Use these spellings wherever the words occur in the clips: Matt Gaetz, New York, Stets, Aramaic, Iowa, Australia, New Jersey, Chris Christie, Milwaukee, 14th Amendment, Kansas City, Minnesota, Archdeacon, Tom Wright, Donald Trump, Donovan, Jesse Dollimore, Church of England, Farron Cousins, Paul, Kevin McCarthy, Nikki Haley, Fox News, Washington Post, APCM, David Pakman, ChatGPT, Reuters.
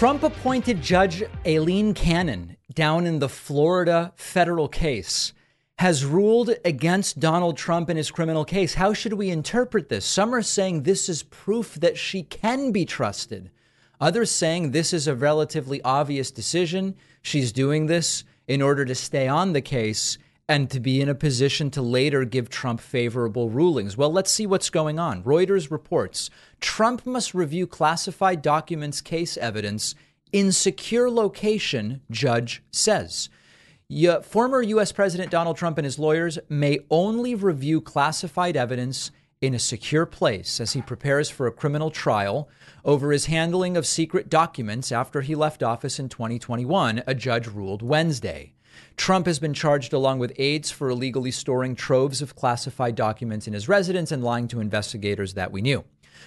Trump appointed Judge Aileen Cannon down in the Florida federal case has ruled against Donald Trump in his criminal case. How should we interpret this? Some are saying this is proof that she can be trusted. Others saying this is a relatively obvious decision. She's doing this in order to stay on the case and to be in a position to later give Trump favorable rulings. Well, let's see what's going on. Reuters reports Trump must review classified documents, case evidence in secure location, judge says. Former U.S. President Donald Trump and his lawyers may only review classified evidence in a secure place as he prepares for a criminal trial over his handling of secret documents after he left office in 2021, a judge ruled Wednesday. Trump has been charged along with aides for illegally storing troves of classified documents in his residence and lying to investigators that we knew.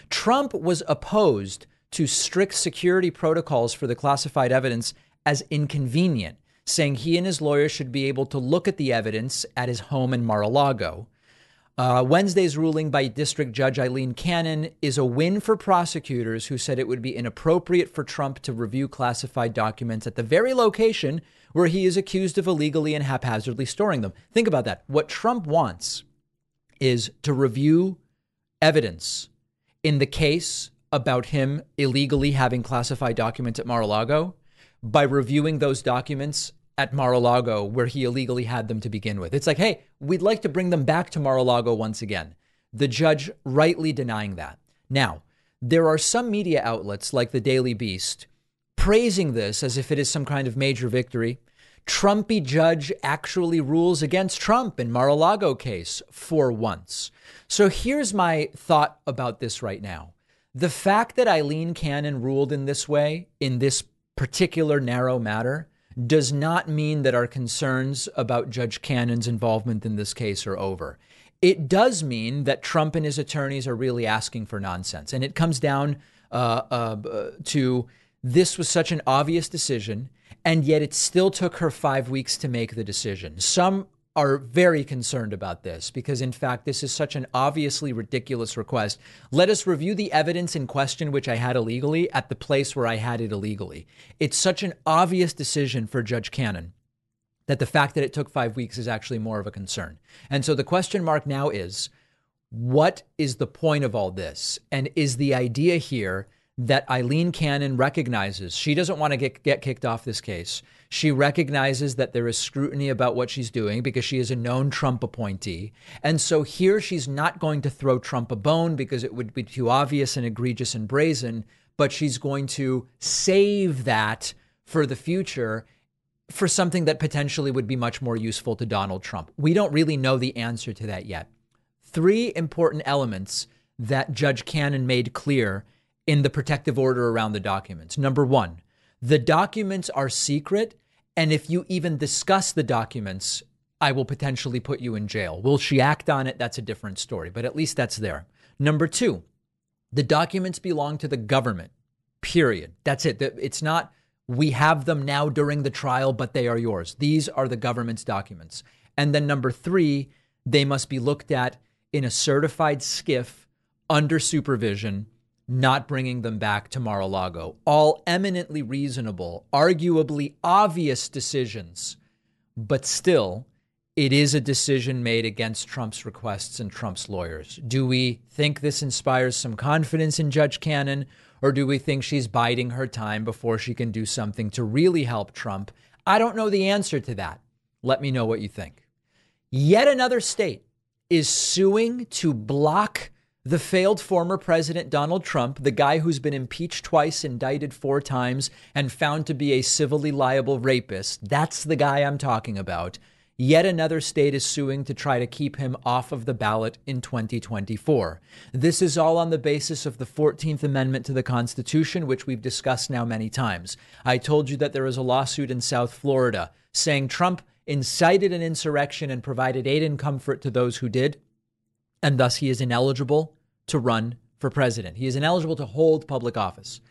Trump was opposed to strict security protocols for the classified evidence as inconvenient, saying he and his lawyer should be able to look at the evidence at his home in Mar-a-Lago. Wednesday's ruling by District Judge Aileen Cannon is a win for prosecutors who said it would be inappropriate for Trump to review classified documents at the very location where he is accused of illegally and haphazardly storing them. Think about that. What Trump wants is to review evidence in the case about him illegally having classified documents at Mar-a-Lago by reviewing those documents at Mar-a-Lago where he illegally had them to begin with. It's like, hey, we'd like to bring them back to Mar-a-Lago once again. The judge rightly denying that. Now, there are some media outlets like the Daily Beast praising this as if it is some kind of major victory. Trumpy judge actually rules against Trump in Mar-a-Lago case for once. So here's my thought about this right now. The fact that Aileen Cannon ruled in this way, in this particular narrow matter, does not mean that our concerns about Judge Cannon's involvement in this case are over. It does mean that Trump and his attorneys are really asking for nonsense. And it comes down to this was such an obvious decision, and yet it still took her 5 weeks to make the decision. Some are very concerned about this because, in fact, this is such an obviously ridiculous request. Let us review the evidence in question, which I had illegally at the place where I had it illegally. It's such an obvious decision for Judge Cannon that the fact that it took 5 weeks is actually more of a concern. And so the question mark now is, what is the point of all this? And is the idea here that Aileen Cannon recognizes she doesn't want to get kicked off this case? She recognizes that there is scrutiny about what she's doing because she is a known Trump appointee. And so here she's not going to throw Trump a bone because it would be too obvious and egregious and brazen, but she's going to save that for the future for something that potentially would be much more useful to Donald Trump. We don't really know the answer to that yet. Three important elements that Judge Cannon made clear in the protective order around the documents. Number one, the documents are secret, and if you even discuss the documents, I will potentially put you in jail. Will she act on it? That's a different story, but at least that's there. Number two, the documents belong to the government, period. That's it. It's not, we have them now during the trial, but they are yours. These are the government's documents. And then number three, they must be looked at in a certified skiff under supervision, not bringing them back to Mar-a-Lago. All eminently reasonable, arguably obvious decisions, but still it is a decision made against Trump's requests and Trump's lawyers. Do we think this inspires some confidence in Judge Cannon, or do we think she's biding her time before she can do something to really help Trump? I don't know the answer to that. Let me know what you think. Yet another state is suing to block the failed former president, Donald Trump, the guy who's been impeached twice, indicted 4 times, and found to be a civilly liable rapist. That's the guy I'm talking about. Yet another state is suing to try to keep him off of the ballot in 2024. This is all on the basis of the 14th Amendment to the Constitution, which we've discussed now many times. I told you that there is a lawsuit in South Florida saying Trump incited an insurrection and provided aid and comfort to those who did, and thus he is ineligible to run for president. He is ineligible to hold public office.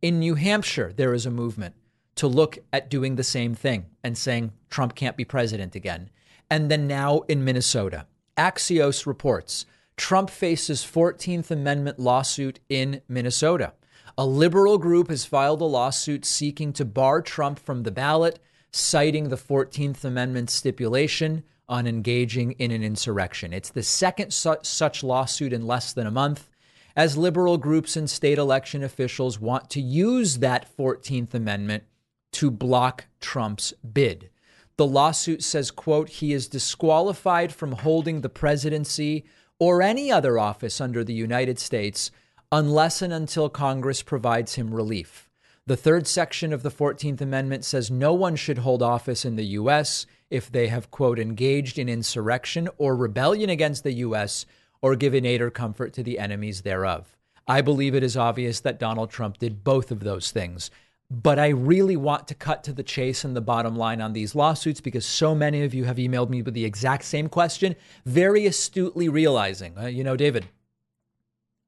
In New Hampshire, there is a movement to look at doing the same thing and saying Trump can't be president again. And then now in Minnesota, Axios reports Trump faces 14th Amendment lawsuit in Minnesota. A liberal group has filed a lawsuit seeking to bar Trump from the ballot, citing the 14th Amendment stipulation on engaging in an insurrection. It's the second such lawsuit in less than a month, as liberal groups and state election officials want to use that 14th Amendment to block Trump's bid. The lawsuit says, quote, he is disqualified from holding the presidency or any other office under the United States unless and until Congress provides him relief. The third section of the 14th Amendment says no one should hold office in the U.S. if they have, quote, engaged in insurrection or rebellion against the U.S. or given aid or comfort to the enemies thereof. I believe it is obvious that Donald Trump did both of those things. But I really want to cut to the chase and the bottom line on these lawsuits, because so many of you have emailed me with the exact same question, very astutely realizing, you know, David,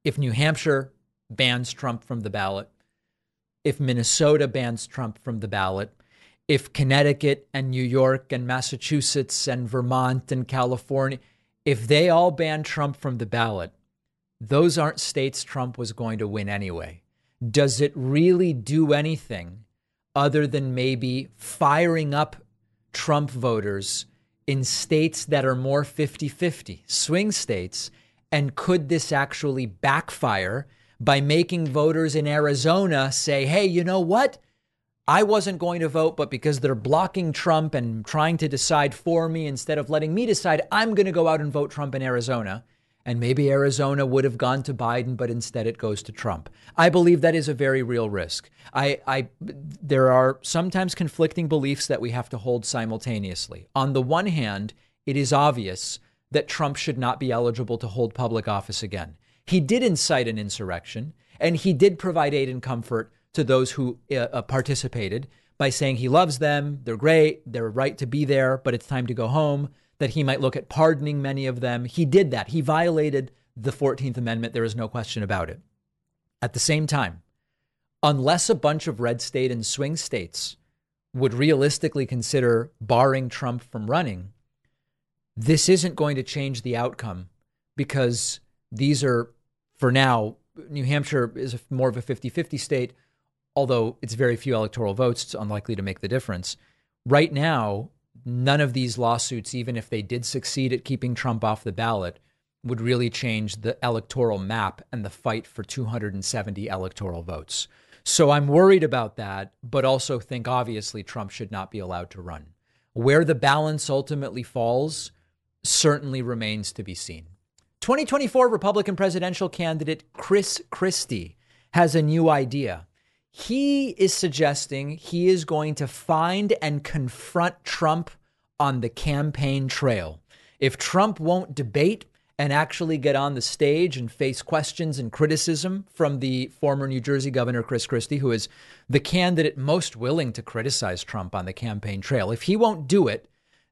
if New Hampshire bans Trump from the ballot, if Minnesota bans Trump from the ballot, if Connecticut and New York and Massachusetts and Vermont and California, if they all ban Trump from the ballot, those aren't states Trump was going to win anyway. Does it really do anything other than maybe firing up Trump voters in states that are more 50-50, swing states? And could this actually backfire by making voters in Arizona say, hey, you know what? I wasn't going to vote, but because they're blocking Trump and trying to decide for me instead of letting me decide, I'm going to go out and vote Trump in Arizona. And maybe Arizona would have gone to Biden, but instead it goes to Trump. I believe that is a very real risk. There are sometimes conflicting beliefs that we have to hold simultaneously. On the one hand, it is obvious that Trump should not be eligible to hold public office again. He did incite an insurrection, and he did provide aid and comfort to those who participated by saying he loves them, they're great, they're right to be there, but it's time to go home, that he might look at pardoning many of them. He did that. He violated the 14th Amendment. There is no question about it. At the same time, unless a bunch of red state and swing states would realistically consider barring Trump from running, this isn't going to change the outcome, because these are, for now, New Hampshire is more of a 50-50 state, although it's very few electoral votes. It's unlikely to make the difference. Right now, none of these lawsuits, even if they did succeed at keeping Trump off the ballot, would really change the electoral map and the fight for 270 electoral votes. So I'm worried about that, but also think obviously Trump should not be allowed to run. Where the balance ultimately falls certainly remains to be seen. 2024 Republican presidential candidate Chris Christie has a new idea. He is suggesting he is going to find and confront Trump on the campaign trail. If Trump won't debate and actually get on the stage and face questions and criticism from the former New Jersey governor, Chris Christie, who is the candidate most willing to criticize Trump on the campaign trail, if he won't do it,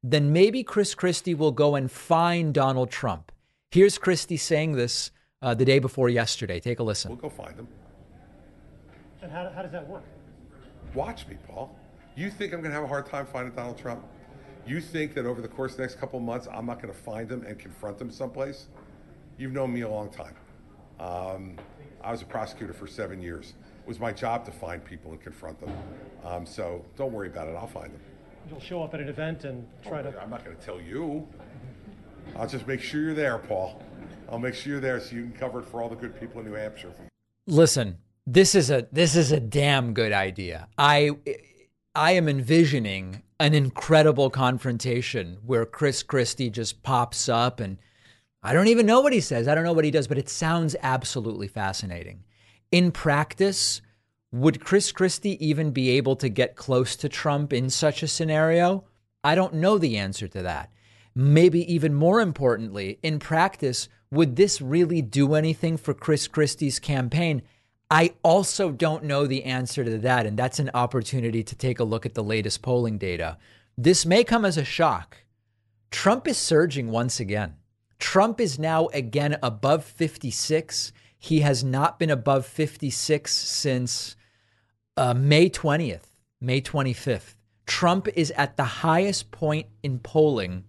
then maybe Chris Christie will go and find Donald Trump. Here's Christie saying this the day before yesterday. Take a listen. We'll go find him. And how does that work? Watch me, Paul. You think I'm going to have a hard time finding Donald Trump? You think that over the course of the next couple of months, I'm not going to find him and confront him someplace? You've known me a long time. I was a prosecutor for 7 years. It was my job to find people and confront them. So don't worry about it. I'll find them. You'll show up at an event and try to... I'm not going to tell you. I'll just make sure you're there, Paul. I'll make sure you're there so you can cover it for all the good people in New Hampshire. Listen. This is a damn good idea. I am envisioning an incredible confrontation where Chris Christie just pops up and I don't even know what he says. I don't know what he does, but it sounds absolutely fascinating. In practice, would Chris Christie even be able to get close to Trump in such a scenario? I don't know the answer to that. Maybe even more importantly, in practice, would this really do anything for Chris Christie's campaign? I also don't know the answer to that, and that's an opportunity to take a look at the latest polling data. This may come as a shock. Trump is surging once again. Trump is now again above 56. He has not been above 56 since May 20th, May 25th. Trump is at the highest point in polling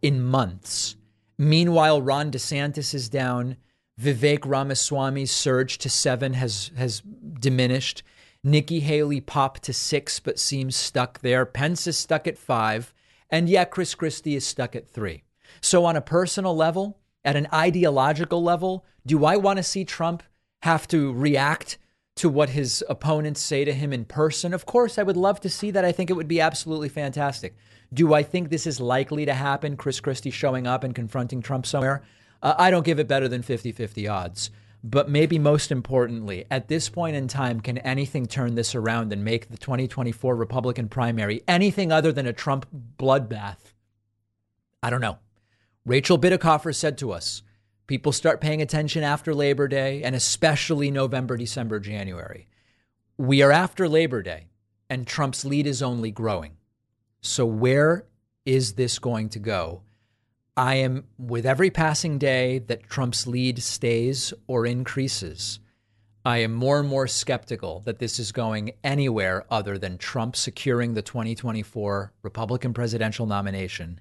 in months. Meanwhile, Ron DeSantis is down. Vivek Ramaswamy's surge to 7 has diminished. Nikki Haley popped to 6, but seems stuck there. Pence is stuck at 5. And yeah, Chris Christie is stuck at 3. So on a personal level, at an ideological level, do I want to see Trump have to react to what his opponents say to him in person? Of course, I would love to see that. I think it would be absolutely fantastic. Do I think this is likely to happen? Chris Christie showing up and confronting Trump somewhere? I don't give it better than 50-50 odds. But maybe most importantly, at this point in time, can anything turn this around and make the 2024 Republican primary anything other than a Trump bloodbath? I don't know. Rachel Bitticoffer said to us, people start paying attention after Labor Day and especially November, December, January. We are after Labor Day and Trump's lead is only growing. So where is this going to go? I am, with every passing day that Trump's lead stays or increases, I am more and more skeptical that this is going anywhere other than Trump securing the 2024 Republican presidential nomination.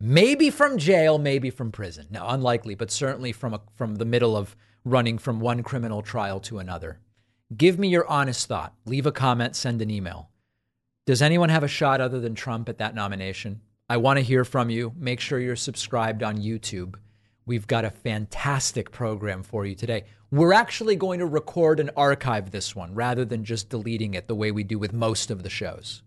Maybe from jail, maybe from prison. Now, unlikely, but certainly from the middle of running from one criminal trial to another. Give me your honest thought. Leave a comment, send an email. Does anyone have a shot other than Trump at that nomination? I want to hear from you. Make sure you're subscribed on YouTube. We've got a fantastic program for you today. We're actually going to record and archive this one rather than just deleting it the way we do with most of the shows.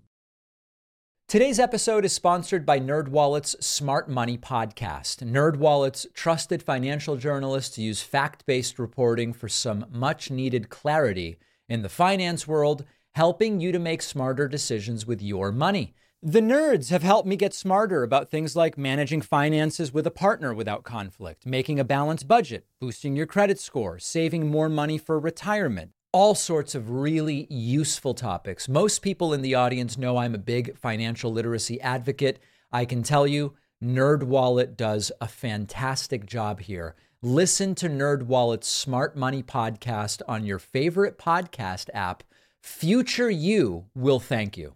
Today's episode is sponsored by NerdWallet's Smart Money Podcast. NerdWallet's trusted financial journalists use fact-based reporting for some much-needed clarity in the finance world, helping you to make smarter decisions with your money. The nerds have helped me get smarter about things like managing finances with a partner without conflict, making a balanced budget, boosting your credit score, saving more money for retirement, all sorts of really useful topics. Most people in the audience know I'm a big financial literacy advocate. I can tell you NerdWallet does a fantastic job here. Listen to NerdWallet's Smart Money Podcast on your favorite podcast app. Future you will thank you.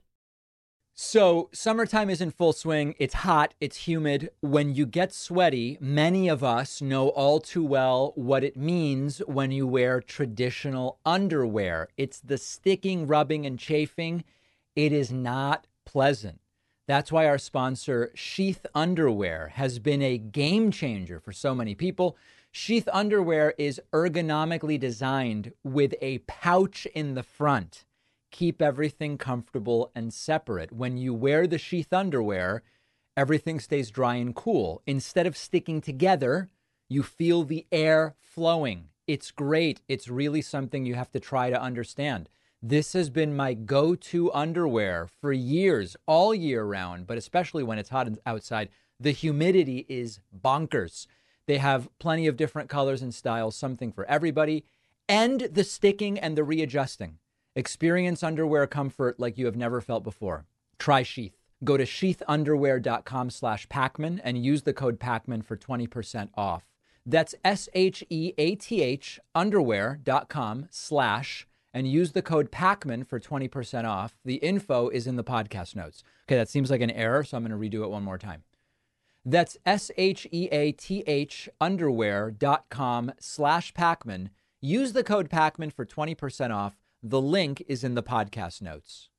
So summertime is in full swing. It's hot. It's humid. When you get sweaty, many of us know all too well what it means when you wear traditional underwear. It's the sticking, rubbing, and chafing. It is not pleasant. That's why our sponsor, Sheath Underwear, has been a game changer for so many people. Sheath Underwear is ergonomically designed with a pouch in the front. Keep everything comfortable and separate. When you wear the Sheath Underwear, everything stays dry and cool. Instead of sticking together, you feel the air flowing. It's great. It's really something you have to try to understand. This has been my go-to underwear for years, all year round, but especially when it's hot outside. The humidity is bonkers. They have plenty of different colors and styles, something for everybody, and the sticking and the readjusting. Experience underwear comfort like you have never felt before. Try Sheath. Go to Sheathunderwear.com/Pakman and use the code Pakman for 20% off. That's SHEATH underwear.com/ and use the code Pakman for 20% off. The info is in the podcast notes. Okay, that seems like an error, so I'm going to redo it one more time. That's SHEATH underwear.com/Pakman. Use the code Pakman for 20% off. The link is in the podcast notes.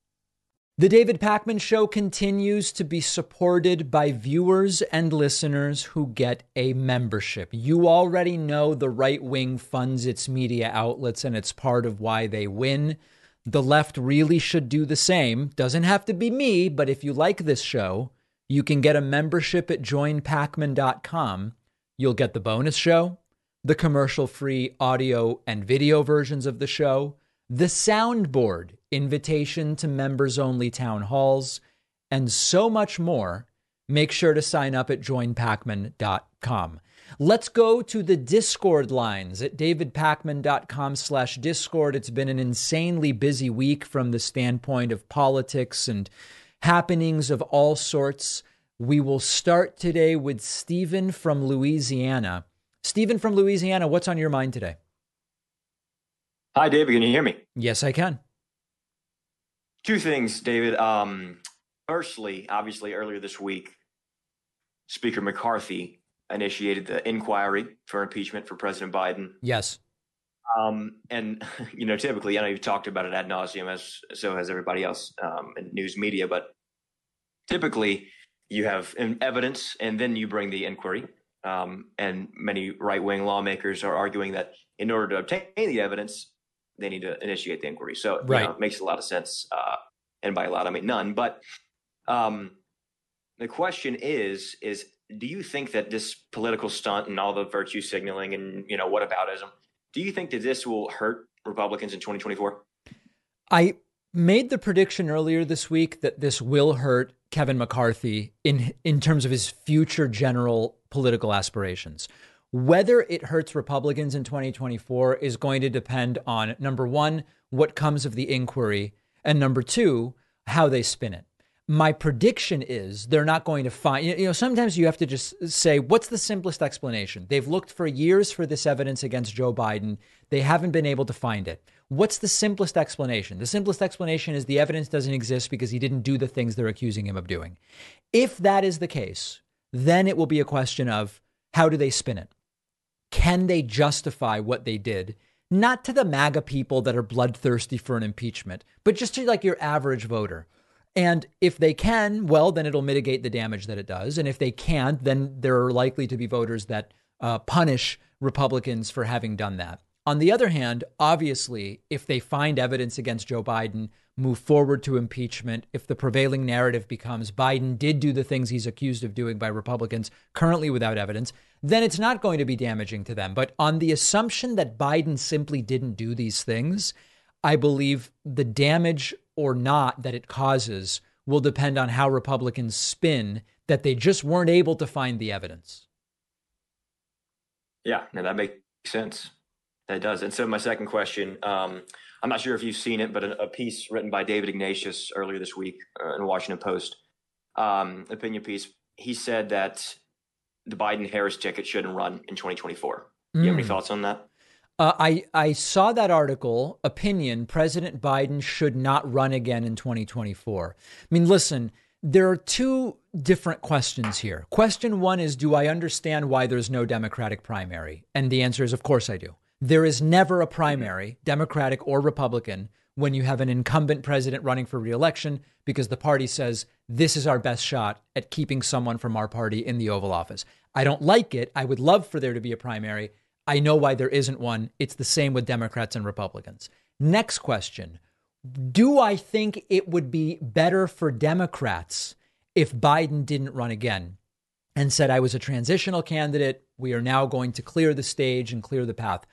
The David Pakman Show continues to be supported by viewers and listeners who get a membership. You already know the right wing funds its media outlets, and it's part of why they win. The left really should do the same. Doesn't have to be me, but if you like this show, you can get a membership at joinpakman.com. You'll get the bonus show, the commercial-free audio and video versions of the show, the soundboard, invitation to members-only town halls, and so much more. Make sure to sign up at joinpakman.com. Let's go to the Discord lines at davidpakman.com/Discord. It's been an insanely busy week from the standpoint of politics and happenings of all sorts. We will start today with Stephen from Louisiana. Stephen from Louisiana, what's on your mind today? Hi, David. Can you hear me? Yes, I can. Two things, David. Firstly, obviously, earlier this week, Speaker McCarthy initiated the inquiry for impeachment for President Biden. Yes. And, you know, typically, I know you've talked about it ad nauseum, as so has everybody else in news media, but typically you have evidence and then you bring the inquiry. And many right-wing lawmakers are arguing that in order to obtain the evidence, they need to initiate the inquiry. So you know, it makes a lot of sense. And by a lot, I mean none. But the question is do you think that this political stunt and all the virtue signaling and, you know, whataboutism, do you think that this will hurt Republicans in 2024? I made the prediction earlier this week that this will hurt Kevin McCarthy in terms of his future general political aspirations. Whether it hurts Republicans in 2024 is going to depend on, number one, what comes of the inquiry, and number two, how they spin it. My prediction is they're not going to find, you know, sometimes you have to just say, what's the simplest explanation? They've looked for years for this evidence against Joe Biden. They haven't been able to find it. What's the simplest explanation? The simplest explanation is the evidence doesn't exist because he didn't do the things they're accusing him of doing. If that is the case, then it will be a question of how do they spin it? Can they justify what they did? Not to the MAGA people that are bloodthirsty for an impeachment, but just to like your average voter. And if they can, well, then it'll mitigate the damage that it does. And if they can't, then there are likely to be voters that punish Republicans for having done that. On the other hand, obviously, if they find evidence against Joe Biden, move forward to impeachment, if the prevailing narrative becomes Biden did do the things he's accused of doing by Republicans currently without evidence, then it's not going to be damaging to them. But on the assumption that Biden simply didn't do these things, I believe the damage or not that it causes will depend on how Republicans spin that they just weren't able to find the evidence. Yeah, no, that makes sense. That does. And so my second question, I'm not sure if you've seen it, but a piece written by David Ignatius earlier this week in the Washington Post, opinion piece. He said that the Biden-Harris ticket shouldn't run in 2024. You have any thoughts on that? I saw that article, opinion, President Biden should not run again in 2024. I mean, listen, there are two different questions here. Question one is, do I understand why there's no Democratic primary? And the answer is, of course I do. There is never a primary, Democratic or Republican, when you have an incumbent president running for re-election because the party says, this is our best shot at keeping someone from our party in the Oval Office. I don't like it. I would love for there to be a primary. I know why there isn't one. It's the same with Democrats and Republicans. Next question. Do I think it would be better for Democrats if Biden didn't run again and said, I was a transitional candidate. We are now going to clear the stage and clear the path.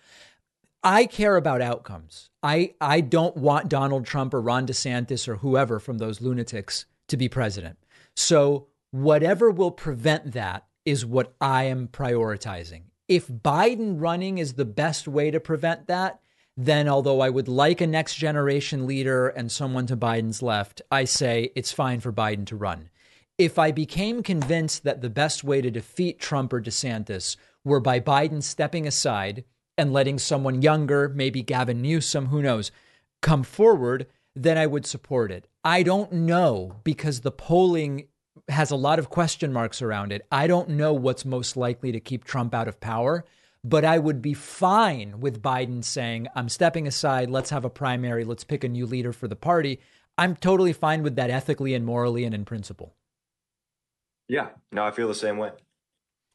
I care about outcomes. I don't want Donald Trump or Ron DeSantis or whoever from those lunatics to be president. So whatever will prevent that is what I am prioritizing. If Biden running is the best way to prevent that, then although I would like a next generation leader and someone to Biden's left, I say it's fine for Biden to run. If I became convinced that the best way to defeat Trump or DeSantis were by Biden stepping aside and letting someone younger, maybe Gavin Newsom, who knows, come forward, then I would support it. I don't know because the polling has a lot of question marks around it. I don't know what's most likely to keep Trump out of power, but I would be fine with Biden saying, I'm stepping aside. Let's have a primary. Let's pick a new leader for the party. I'm totally fine with that ethically and morally and in principle. Yeah, no, I feel the same way.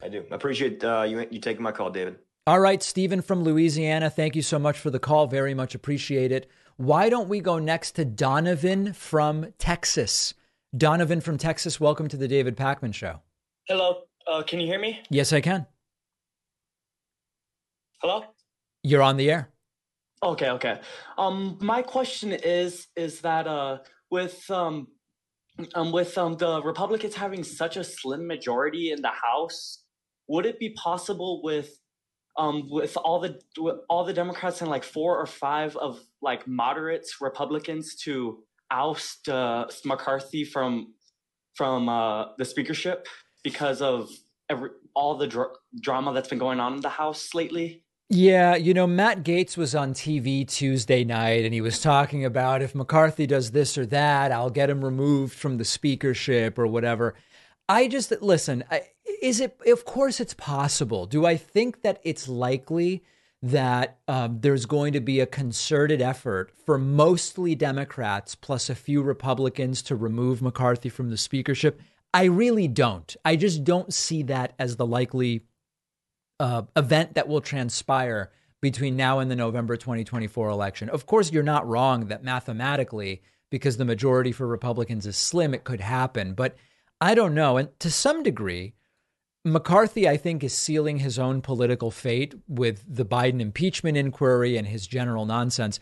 I do. I appreciate you taking my call, David. All right, Stephen from Louisiana. Thank you so much for the call. Very much appreciate it. Why don't we go next to Donovan from Texas? Donovan from Texas, welcome to the David Pakman Show. Hello. Can you hear me? Yes, I can. Hello? You're on the air. Okay. My question is that with the Republicans having such a slim majority in the House, would it be possible with all the Democrats and like 4 or 5 of like moderates Republicans to oust McCarthy from the speakership because of all the drama that's been going on in the House lately? Yeah, you know, Matt Gaetz was on TV Tuesday night and he was talking about if McCarthy does this or that, I'll get him removed from the speakership or whatever. I just listen. Is it? Of course it's possible. Do I think that it's likely that there's going to be a concerted effort for mostly Democrats plus a few Republicans to remove McCarthy from the speakership? I really don't. I just don't see that as the likely event that will transpire between now and the November 2024 election. Of course, you're not wrong that mathematically, because the majority for Republicans is slim, it could happen. But I don't know. And to some degree, McCarthy, I think, is sealing his own political fate with the Biden impeachment inquiry and his general nonsense.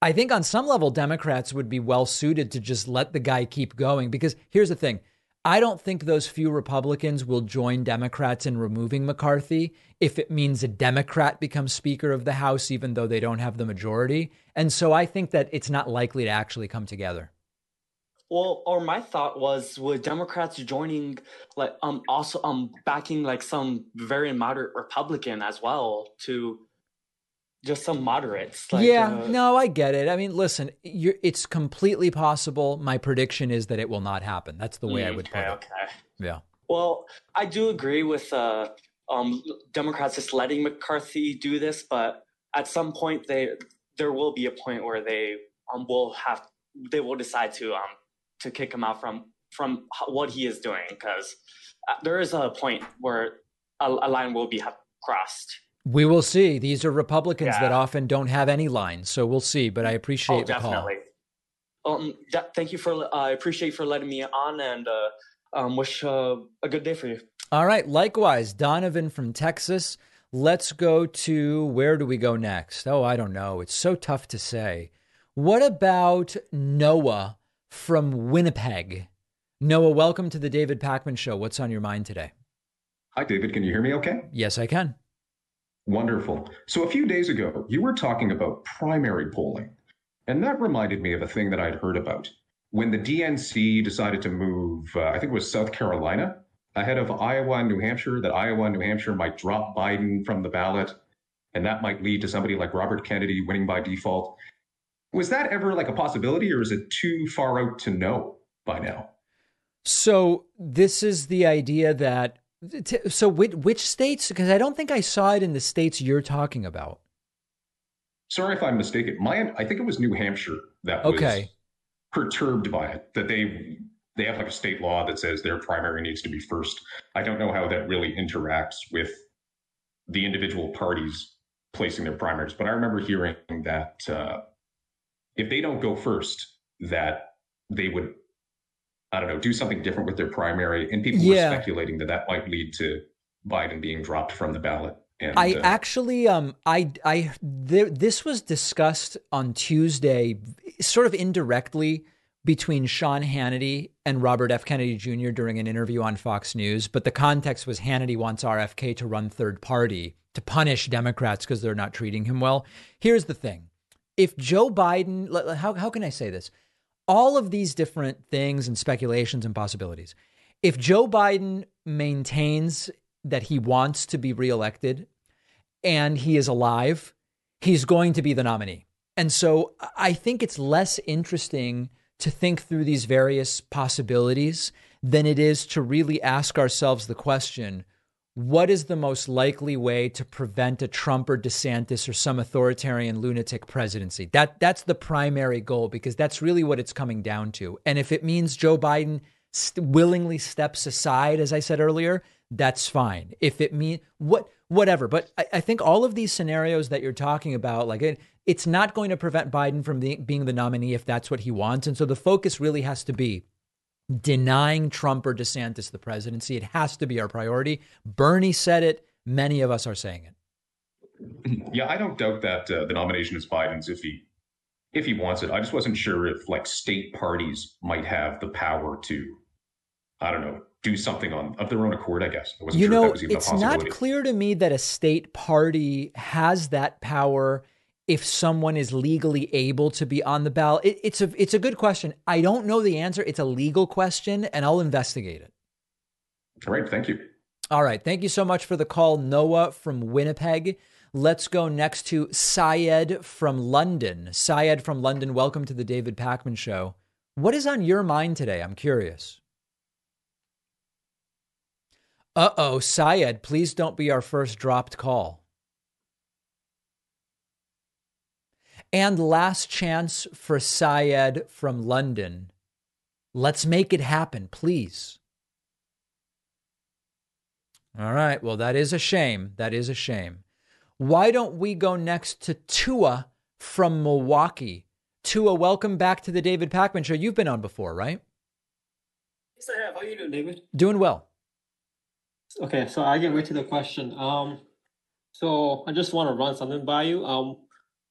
I think on some level, Democrats would be well suited to just let the guy keep going, because here's the thing. I don't think those few Republicans will join Democrats in removing McCarthy if it means a Democrat becomes Speaker of the House, even though they don't have the majority. And so I think that it's not likely to actually come together. Well, or my thought was, with Democrats joining, like also backing like some very moderate Republican as well, to just some moderates. Like, no, I get it. I mean, listen, it's completely possible. My prediction is that it will not happen. That's the way I would put it. Okay. Yeah. Well, I do agree with Democrats just letting McCarthy do this, but at some point there will be a point where they will decide to kick him out from what he is doing, because there is a point where a line will be crossed. We will see. These are Republicans that often don't have any lines, so we'll see. But I appreciate the definitely. Call. Thank you for appreciate for letting me on, and wish a good day for you. All right, likewise, Donovan from Texas. Let's go to, where do we go next? Oh, I don't know. It's so tough to say. What about Noah from Winnipeg? Noah, welcome to the David Pakman Show. What's on your mind today? Hi, David. Can you hear me okay? Yes, I can. Wonderful. So a few days ago, you were talking about primary polling, and that reminded me of a thing that I'd heard about. When the DNC decided to move, I think it was South Carolina, ahead of Iowa and New Hampshire, that Iowa and New Hampshire might drop Biden from the ballot, and that might lead to somebody like Robert Kennedy winning by default. Was that ever like a possibility, or is it too far out to know by now? So this is the idea that, so which states? Because I don't think I saw it in the states you're talking about. Sorry if I'm mistaken. I think it was New Hampshire that was perturbed by it, that they have like a state law that says their primary needs to be first. I don't know how that really interacts with the individual parties placing their primaries, but I remember hearing that if they don't go first, that they would, I don't know, do something different with their primary. And people were speculating that might lead to Biden being dropped from the ballot. And I actually, this was discussed on Tuesday, sort of indirectly, between Sean Hannity and Robert F. Kennedy Jr. during an interview on Fox News. But the context was Hannity wants RFK to run third party to punish Democrats because they're not treating him well. Here's the thing. If Joe Biden, how can I say this? All of these different things and speculations and possibilities. If Joe Biden maintains that he wants to be reelected and he is alive, he's going to be the nominee. And so I think it's less interesting to think through these various possibilities than it is to really ask ourselves the question, what is the most likely way to prevent a Trump or DeSantis or some authoritarian lunatic presidency? That's the primary goal, because that's really what it's coming down to. And if it means Joe Biden willingly steps aside, as I said earlier, that's fine. If it means whatever. But I think all of these scenarios that you're talking about, like it's not going to prevent Biden from being the nominee if that's what he wants. And so the focus really has to be denying Trump or DeSantis the presidency. It has to be our priority. Bernie said it. Many of us are saying it. Yeah, I don't doubt that the nomination is Biden's if he wants it. I just wasn't sure if like state parties might have the power to, I don't know, do something of their own accord, I guess. I wasn't sure if that was even a possibility. It's not clear to me that a state party has that power if someone is legally able to be on the ballot. It's a good question. I don't know the answer. It's a legal question, and I'll investigate it. All right. Thank you. All right. Thank you so much for the call, Noah from Winnipeg. Let's go next to Syed from London. Syed from London, welcome to the David Pakman Show. What is on your mind today? I'm curious. Uh-oh, Syed, please don't be our first dropped call. And last chance for Syed from London. Let's make it happen, please. All right. Well, that is a shame. That is a shame. Why don't we go next to Tua from Milwaukee? Tua, welcome back to the David Pakman Show. You've been on before, right? Yes, I have. How are you doing, David? Doing well. Okay, so I get right to the question. So I just want to run something by you.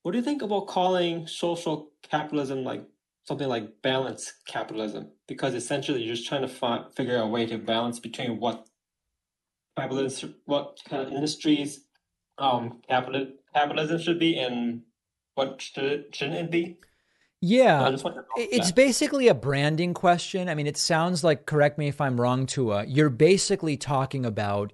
What do you think about calling social capitalism like something like balanced capitalism? Because essentially, you're just trying to figure out a way to balance between what kind of industries capitalism should be and what shouldn't it be? Yeah, it's basically a branding question. I mean, it sounds like, correct me if I'm wrong, Tua, you're basically talking about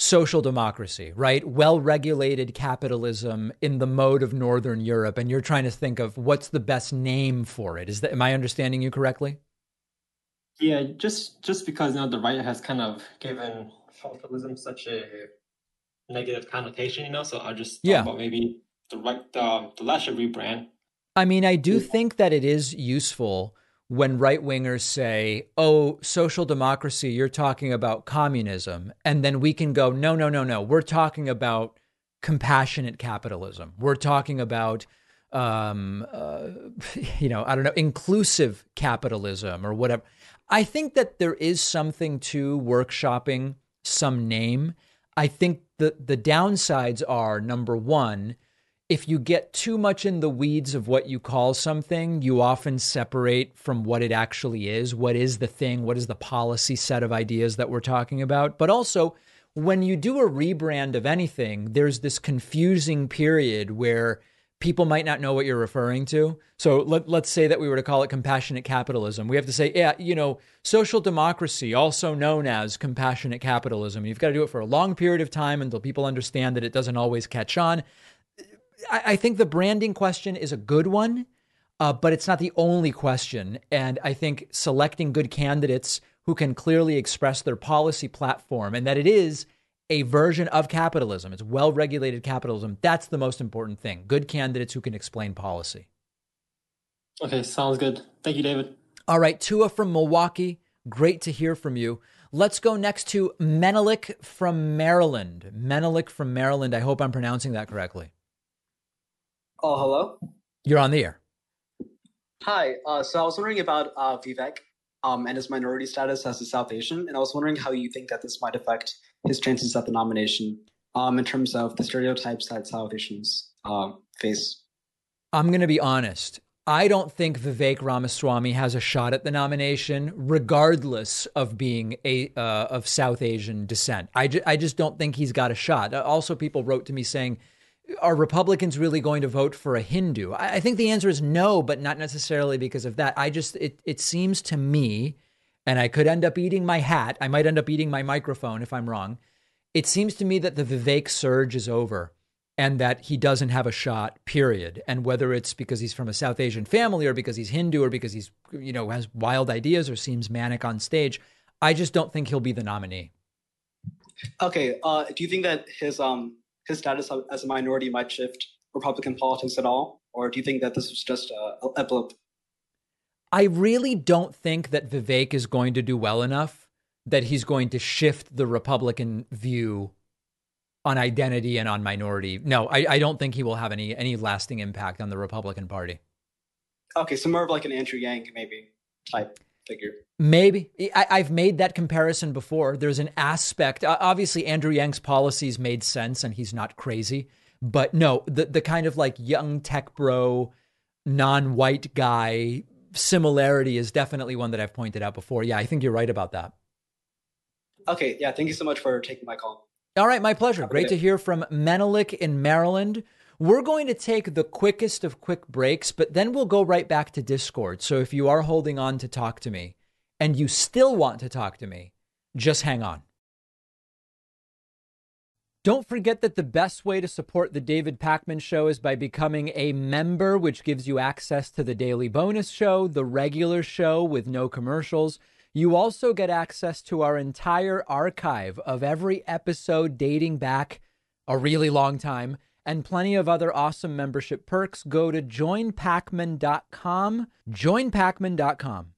social democracy, right? Well-regulated capitalism in the mode of Northern Europe. And you're trying to think of what's the best name for it. Am I understanding you correctly? Yeah, just because now the right has kind of given socialism such a negative connotation, you know, so I'll just talk about maybe the left should rebrand. I mean, I do think that it is useful when right wingers say, oh, social democracy, you're talking about communism. And then we can go, no, no, no, no. We're talking about compassionate capitalism. We're talking about, I don't know, inclusive capitalism or whatever. I think that there is something to workshopping some name. I think the downsides are, number one, if you get too much in the weeds of what you call something, you often separate from what it actually is. What is the thing? What is the policy set of ideas that we're talking about? But also, when you do a rebrand of anything, there's this confusing period where people might not know what you're referring to. So let's say that we were to call it compassionate capitalism. We have to say, yeah, you know, social democracy, also known as compassionate capitalism. You've got to do it for a long period of time until people understand that it doesn't always catch on. I think the branding question is a good one, but it's not the only question. And I think selecting good candidates who can clearly express their policy platform and that it is a version of capitalism, it's well-regulated capitalism, that's the most important thing. Good candidates who can explain policy. Okay, sounds good. Thank you, David. All right, Tua from Milwaukee, great to hear from you. Let's go next to Menelik from Maryland. Menelik from Maryland, I hope I'm pronouncing that correctly. Oh, hello? You're on the air. Hi. So I was wondering about Vivek and his minority status as a South Asian. And I was wondering how you think that this might affect his chances at the nomination in terms of the stereotypes that South Asians face. I'm going to be honest. I don't think Vivek Ramaswamy has a shot at the nomination, regardless of being of South Asian descent. I just don't think he's got a shot. Also, people wrote to me saying, are Republicans really going to vote for a Hindu? I think the answer is no, but not necessarily because of that. It seems to me, and I could end up eating my hat. I might end up eating my microphone if I'm wrong. It seems to me that the Vivek surge is over and that he doesn't have a shot, period. And whether it's because he's from a South Asian family or because he's Hindu or because he's, you know, has wild ideas or seems manic on stage, I just don't think he'll be the nominee. Okay. Do you think that his status as a minority might shift Republican politics at all? Or do you think that this was just a blip? I really don't think that Vivek is going to do well enough that he's going to shift the Republican view on identity and on minority. No, I don't think he will have any lasting impact on the Republican Party. Okay, so more of like an Andrew Yang maybe type figure. Maybe. I've made that comparison before. There's an aspect, obviously Andrew Yang's policies made sense and he's not crazy, but no, the kind of like young tech bro, non-white guy similarity is definitely one that I've pointed out before. Yeah, I think you're right about that. Okay. Yeah. Thank you so much for taking my call. All right. My pleasure. Great to hear from Menelik in Maryland. We're going to take the quickest of quick breaks, but then we'll go right back to Discord. So if you are holding on to talk to me and you still want to talk to me, just hang on. Don't forget that the best way to support the David Pakman Show is by becoming a member, which gives you access to the daily bonus show, the regular show with no commercials. You also get access to our entire archive of every episode dating back a really long time and plenty of other awesome membership perks. Go to joinpakman.com, joinpakman.com.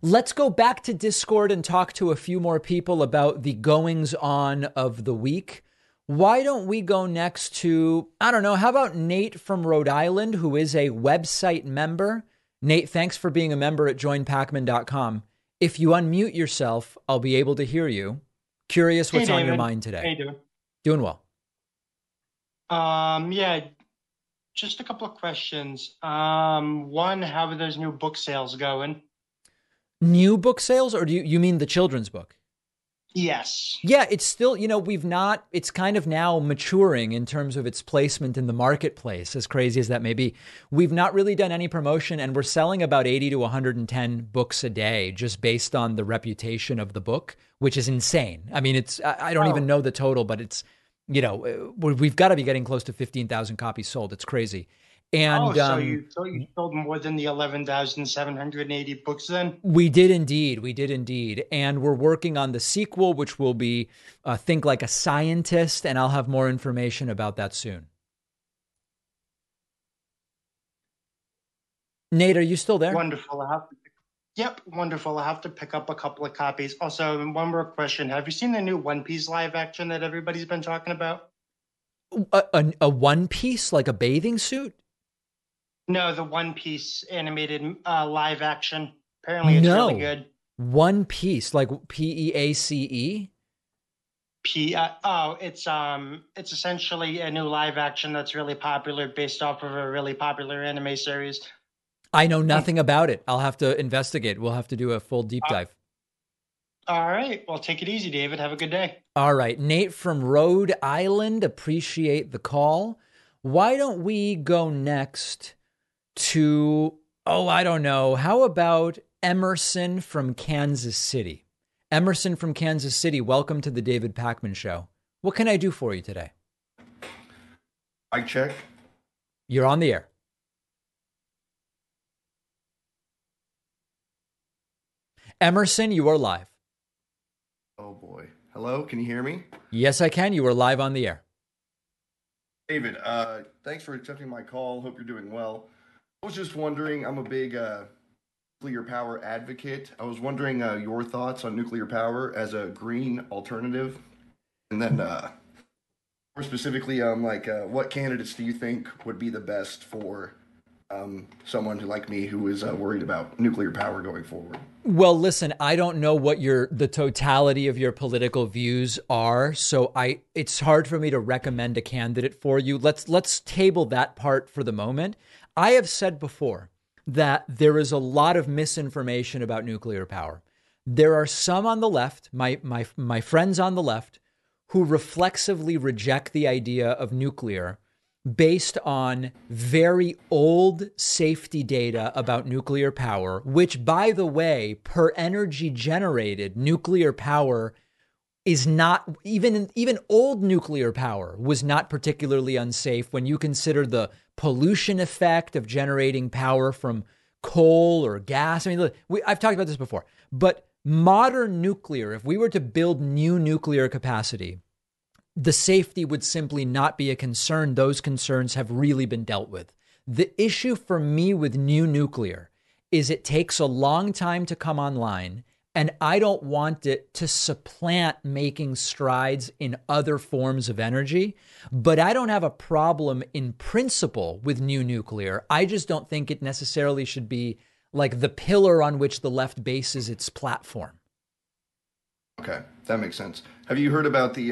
Let's go back to Discord and talk to a few more people about the goings on of the week. Why don't we go next to, I don't know, how about Nate from Rhode Island, who is a website member? Nate, thanks for being a member at joinpakman.com. If you unmute yourself, I'll be able to hear you. Curious what's on your mind today. How you doing? Doing well. Yeah, just a couple of questions. One, how are those new book sales going? New book sales, or do you mean the children's book? Yes. Yeah, it's still, you know, we've not, it's kind of now maturing in terms of its placement in the marketplace, as crazy as that may be. We've not really done any promotion, and we're selling about 80 to 110 books a day just based on the reputation of the book, which is insane. I mean, it's, I don't even know the total, but it's, you know, we've got to be getting close to 15,000 copies sold. It's crazy. And so you sold more than the 11,780 books then? We did indeed. We did indeed. And we're working on the sequel, which will be Think Like a Scientist. And I'll have more information about that soon. Nate, are you still there? Wonderful. Yep. Wonderful. I'll have to pick up a couple of copies. Also, one more question. Have you seen the new One Piece live action that everybody's been talking about? A One Piece, like a bathing suit? No, the One Piece animated live action. Apparently it's really good. One Piece, like P-E-A-C-E? It's essentially a new live action that's really popular based off of a really popular anime series. I know nothing about it. I'll have to investigate. We'll have to do a full deep dive. All right. Well, take it easy, David. Have a good day. All right. Nate from Rhode Island, appreciate the call. Why don't we go next to, I don't know. How about Emerson from Kansas City? Emerson from Kansas City, welcome to the David Pakman Show. What can I do for you today? Mic check. You're on the air. Emerson, you are live. Oh, boy. Hello, can you hear me? Yes, I can. You are live on the air. David, thanks for accepting my call. Hope you're doing well. I was just wondering, I'm a big nuclear power advocate. I was wondering your thoughts on nuclear power as a green alternative. And then more specifically, what candidates do you think would be the best for someone like me who is worried about nuclear power going forward? Well, listen, I don't know what the totality of your political views are, so it's hard for me to recommend a candidate for you. Let's table that part for the moment. I have said before that there is a lot of misinformation about nuclear power. There are some on the left, my friends on the left, who reflexively reject the idea of nuclear based on very old safety data about nuclear power, which, by the way, per energy generated, nuclear power is not, even old nuclear power was not particularly unsafe when you consider the pollution effect of generating power from coal or gas. I mean, look, I've talked about this before, but modern nuclear, if we were to build new nuclear capacity, the safety would simply not be a concern. Those concerns have really been dealt with. The issue for me with new nuclear is it takes a long time to come online, and I don't want it to supplant making strides in other forms of energy. But I don't have a problem in principle with new nuclear. I just don't think it necessarily should be like the pillar on which the left bases its platform. Okay, that makes sense. Have you heard about the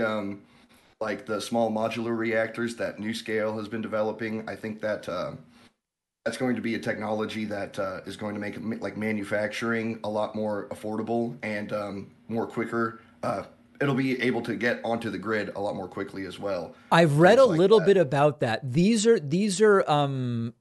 small modular reactors that NuScale has been developing? I think that that's going to be a technology that is going to make manufacturing a lot more affordable and more quicker. It'll be able to get onto the grid a lot more quickly as well. I've read a little bit about that. These are the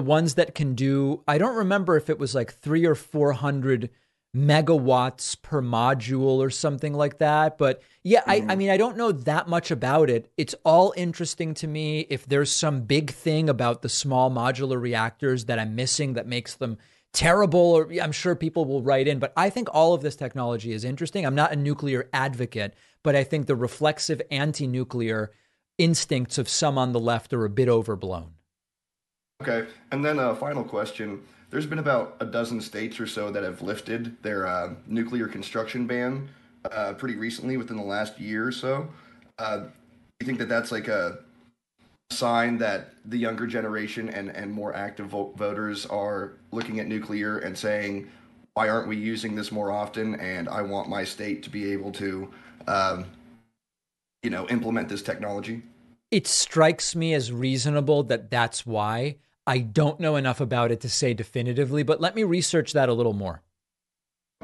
ones that can do, I don't remember if it was like 300 or 400 megawatts per module or something like that. But yeah, I mean, I don't know that much about it. It's all interesting to me. If there's some big thing about the small modular reactors that I'm missing that makes them terrible, or I'm sure people will write in, but I think all of this technology is interesting. I'm not a nuclear advocate, but I think the reflexive anti-nuclear instincts of some on the left are a bit overblown. Okay. And then a final question. There's been about a dozen states or so that have lifted their nuclear construction ban pretty recently, within the last year or so. Do you think that that's like a sign that the younger generation and more active voters are looking at nuclear and saying, why aren't we using this more often? And I want my state to be able to, implement this technology. It strikes me as reasonable that that's why. I don't know enough about it to say definitively, but let me research that a little more.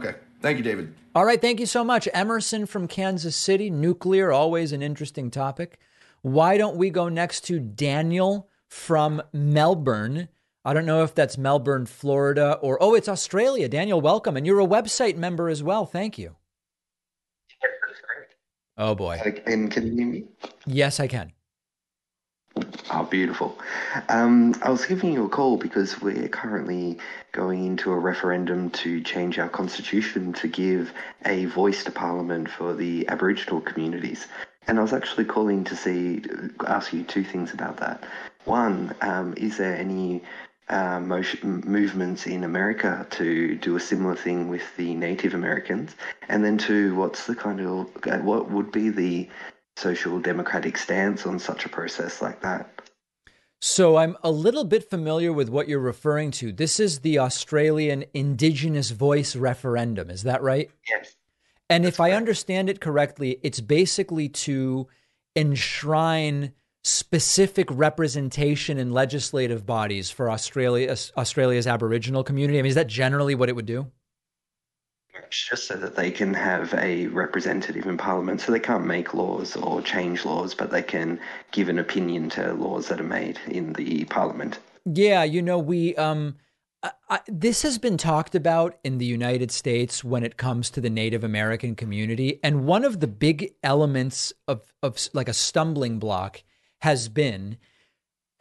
Okay. Thank you, David. All right. Thank you so much. Emerson from Kansas City. Nuclear, always an interesting topic. Why don't we go next to Daniel from Melbourne? I don't know if that's Melbourne, Florida, or, oh, it's Australia. Daniel, welcome. And you're a website member as well. Thank you. Oh, boy. And can you hear me? Yes, I can. Oh, beautiful. I was giving you a call because we're currently going into a referendum to change our constitution to give a voice to Parliament for the Aboriginal communities. And I was actually calling to ask you two things about that. One, is there any movements in America to do a similar thing with the Native Americans? And then two, what would be the social democratic stance on such a process like that? So I'm a little bit familiar with what you're referring to. This is the Australian Indigenous Voice referendum. Is that right? Yes. And if I understand it correctly, it's basically to enshrine specific representation in legislative bodies for Australia's Aboriginal community. I mean, is that generally what it would do? Just so that they can have a representative in Parliament. So they can't make laws or change laws, but they can give an opinion to laws that are made in the Parliament. Yeah, we... this has been talked about in the United States when it comes to the Native American community. And one of the big elements of like a stumbling block has been,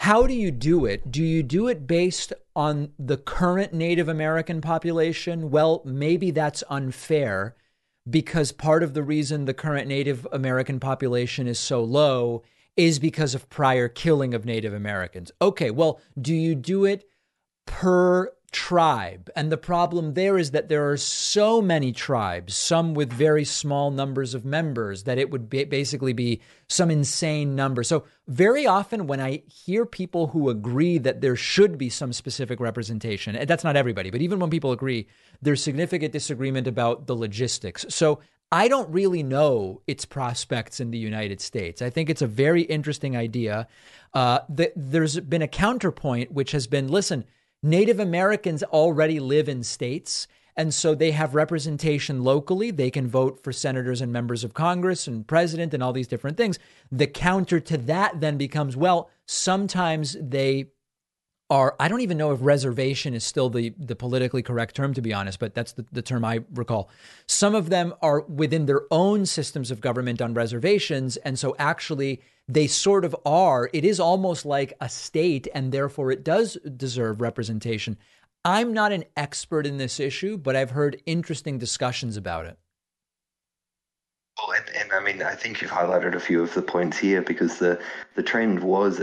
how do you do it? Do you do it based on the current Native American population? Well, maybe that's unfair, because part of the reason the current Native American population is so low is because of prior killing of Native Americans. Okay, well, do you do it per tribe? And the problem there is that there are so many tribes, some with very small numbers of members, that it would basically be some insane number. So very often when I hear people who agree that there should be some specific representation, and that's not everybody, but even when people agree, there's significant disagreement about the logistics. So I don't really know its prospects in the United States. I think it's a very interesting idea. There's been a counterpoint, which has been, listen, Native Americans already live in states, and so they have representation locally. They can vote for senators and members of Congress and president and all these different things. The counter to that then becomes, well, sometimes they are, I don't even know if reservation is still the politically correct term, to be honest, but that's the term I recall. Some of them are within their own systems of government on reservations, and so actually they sort of are. It is almost like a state, and therefore it does deserve representation. I'm not an expert in this issue, but I've heard interesting discussions about it. Well, and I mean, I think you've highlighted a few of the points here, because the trend was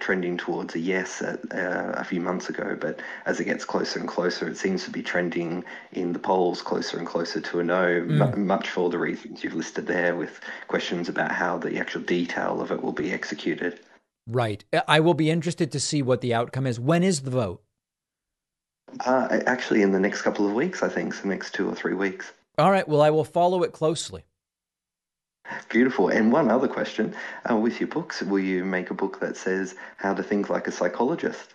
trending towards a yes a few months ago. But as it gets closer and closer, it seems to be trending in the polls closer and closer to a no, much for all the reasons you've listed there, with questions about how the actual detail of it will be executed. Right. I will be interested to see what the outcome is. When is the vote? Actually, in the next couple of weeks, I think, so next 2 or 3 weeks. All right. Well, I will follow it closely. Beautiful. And one other question, with your books, will you make a book that says how to think like a psychologist?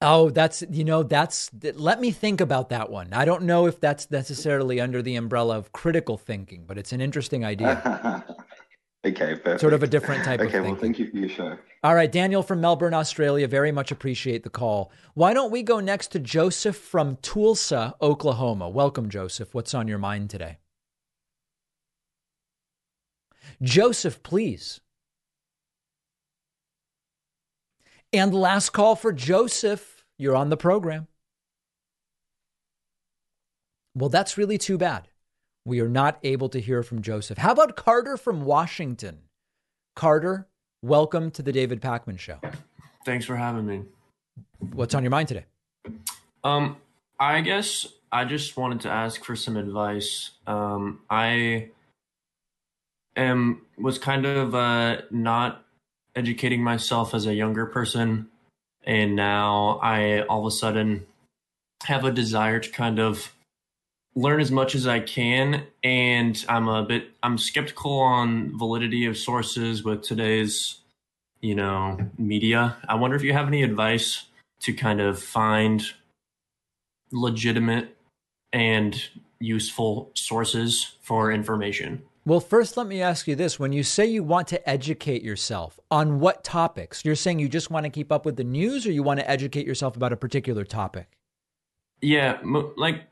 Oh, let me think about that one. I don't know if that's necessarily under the umbrella of critical thinking, but it's an interesting idea. Okay, perfect. Sort of a different type of thinking. Okay, well, thank you for your show. All right, Daniel from Melbourne, Australia, very much appreciate the call. Why don't we go next to Joseph from Tulsa, Oklahoma. Welcome, Joseph. What's on your mind today? Joseph, please. And last call for Joseph. You're on the program. Well, that's really too bad. We are not able to hear from Joseph. How about Carter from Washington? Carter, welcome to the David Pakman Show. Thanks for having me. What's on your mind today? I guess I just wanted to ask for some advice. I was kind of not educating myself as a younger person, and now I all of a sudden have a desire to kind of learn as much as I can, and I'm skeptical on validity of sources with today's, media. I wonder if you have any advice to kind of find legitimate and useful sources for information. Well, first, let me ask you this. When you say you want to educate yourself on what topics, you're saying you just want to keep up with the news, or you want to educate yourself about a particular topic? Yeah, like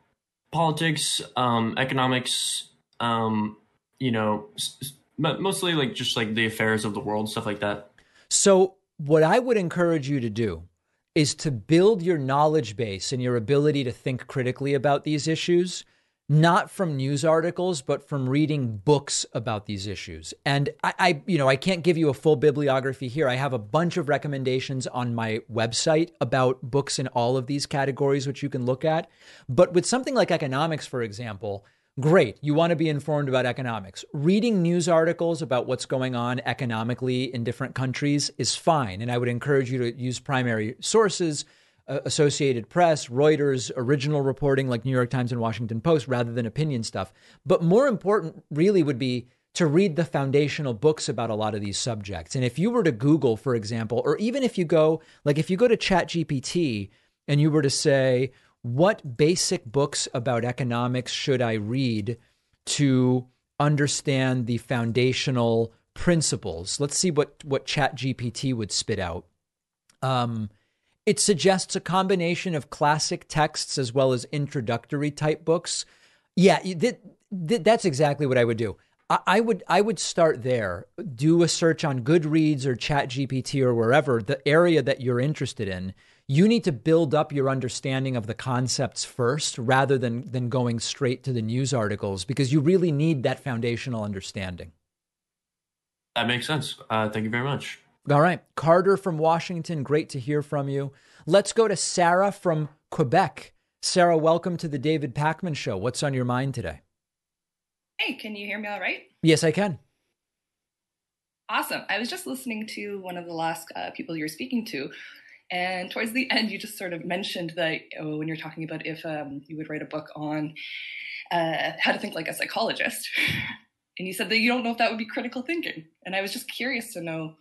politics, economics, mostly like just like the affairs of the world, stuff like that. So what I would encourage you to do is to build your knowledge base and your ability to think critically about these issues, not from news articles, but from reading books about these issues. And I can't give you a full bibliography here. I have a bunch of recommendations on my website about books in all of these categories, which you can look at. But with something like economics, for example, great. You want to be informed about economics. Reading news articles about what's going on economically in different countries is fine. And I would encourage you to use primary sources, Associated Press, Reuters, original reporting like New York Times and Washington Post, rather than opinion stuff. But more important really would be to read the foundational books about a lot of these subjects. And if you were to Google, for example, or even if you go to ChatGPT and you were to say, what basic books about economics should I read to understand the foundational principles? Let's see what ChatGPT would spit out. It suggests a combination of classic texts as well as introductory type books. Yeah, that's exactly what I would do. I would start there, do a search on Goodreads or ChatGPT or wherever, the area that you're interested in. You need to build up your understanding of the concepts first, rather than going straight to the news articles, because you really need that foundational understanding. That makes sense. Thank you very much. All right. Carter from Washington, great to hear from you. Let's go to Sarah from Quebec. Sarah, welcome to the David Pakman Show. What's on your mind today? Hey, can you hear me all right? Yes, I can. Awesome. I was just listening to one of the last people you were speaking to, and towards the end, you just sort of mentioned that when you're talking about if you would write a book on how to think like a psychologist, and you said that you don't know if that would be critical thinking. And I was just curious to know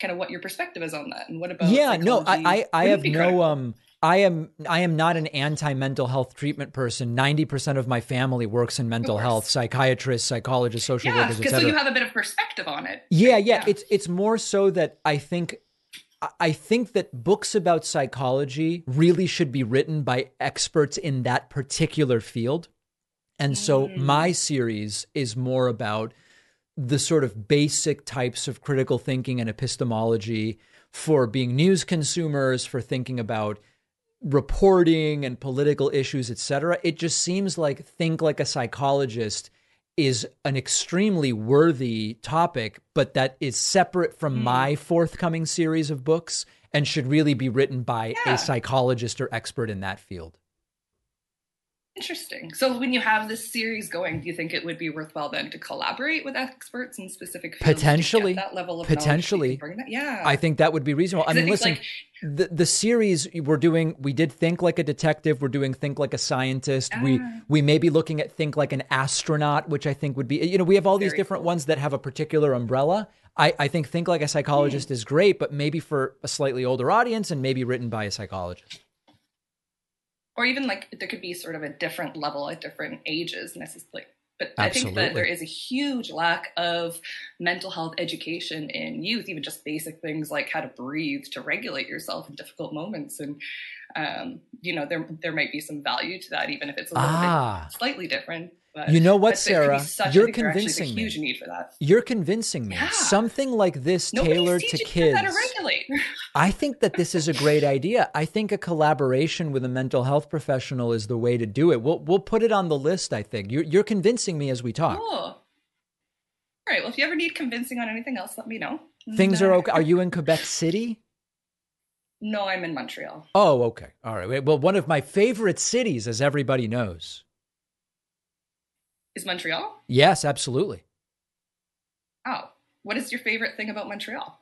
kind of what your perspective is on that, and what about psychology? No, I have no I am not an anti-mental health treatment person. 90% of my family works in mental health, psychiatrists, psychologists, social workers, etc. So you have a bit of perspective on it. Yeah. It's more so that I think that books about psychology really should be written by experts in that particular field. And so my series is more about the sort of basic types of critical thinking and epistemology for being news consumers, for thinking about reporting and political issues, et cetera. It just seems like think like a psychologist is an extremely worthy topic, but that is separate from my forthcoming series of books and should really be written by a psychologist or expert in that field. Interesting. So when you have this series going, do you think it would be worthwhile then to collaborate with experts in specific fields? Potentially. That level of potentially. Yeah. I think that would be reasonable. I mean, listen, the series we did Think Like a Detective. We're doing Think Like a Scientist. We may be looking at Think Like an Astronaut, which I think would be, we have all these different ones that have a particular umbrella. I think Like a Psychologist is great, but maybe for a slightly older audience and maybe written by a psychologist. Or even like there could be sort of a different level at different ages necessarily. But absolutely. I think that there is a huge lack of mental health education in youth, even just basic things like how to breathe, to regulate yourself in difficult moments. And, there might be some value to that, even if it's a little bit slightly different. But, you know what, Sarah, you're convincing me. There's a huge need for that. You're convincing me. Yeah. Something like this tailered to kids. Nobody's teaching them how to regulate. I think that this is a great idea. I think a collaboration with a mental health professional is the way to do it. We'll put it on the list, I think. You're convincing me as we talk. Cool. All right. Well, if you ever need convincing on anything else, let me know. Things are okay. Are you in Quebec City? No, I'm in Montreal. Oh, okay. All right. Well, one of my favorite cities, as everybody knows. Is Montreal? Yes, absolutely. Oh, what is your favorite thing about Montreal?